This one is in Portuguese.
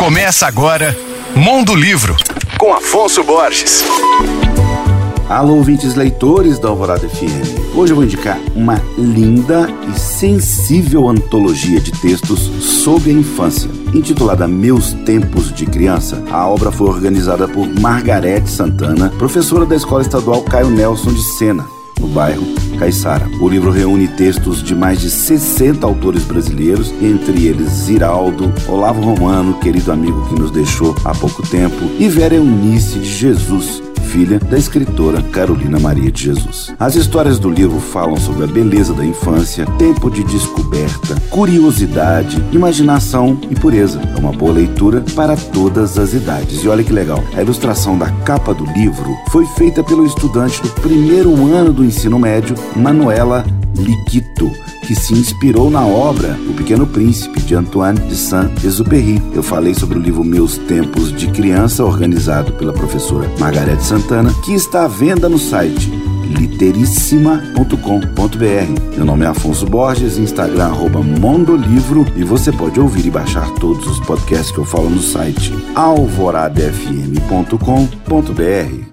Começa agora Mondolivro, com Afonso Borges. Alô, ouvintes leitores da Alvorada FM. Hoje eu vou indicar uma linda e sensível antologia de textos sobre a infância. Intitulada Meus Tempos de Criança, a obra foi organizada por Margarete Santana, professora da Escola Estadual Caio Nelson de Sena, no bairro Caiçara. O livro reúne textos de mais de 60 autores brasileiros, entre eles Ziraldo, Olavo Romano, querido amigo que nos deixou há pouco tempo, e Vera Eunice de Jesus, filha da escritora Carolina Maria de Jesus. As histórias do livro falam sobre a beleza da infância, tempo de descoberta, curiosidade, imaginação e pureza. É uma boa leitura para todas as idades. E olha que legal, a ilustração da capa do livro foi feita pelo estudante do primeiro ano do ensino médio, Manuela, que se inspirou na obra O Pequeno Príncipe, de Antoine de Saint-Exupéry. Eu falei sobre o livro Meus Tempos de Criança, organizado pela professora Margarete Santana, que está à venda no site literíssima.com.br. Meu nome é Afonso Borges, Instagram @Mondolivro, e você pode ouvir e baixar todos os podcasts que eu falo no site alvoradafm.com.br.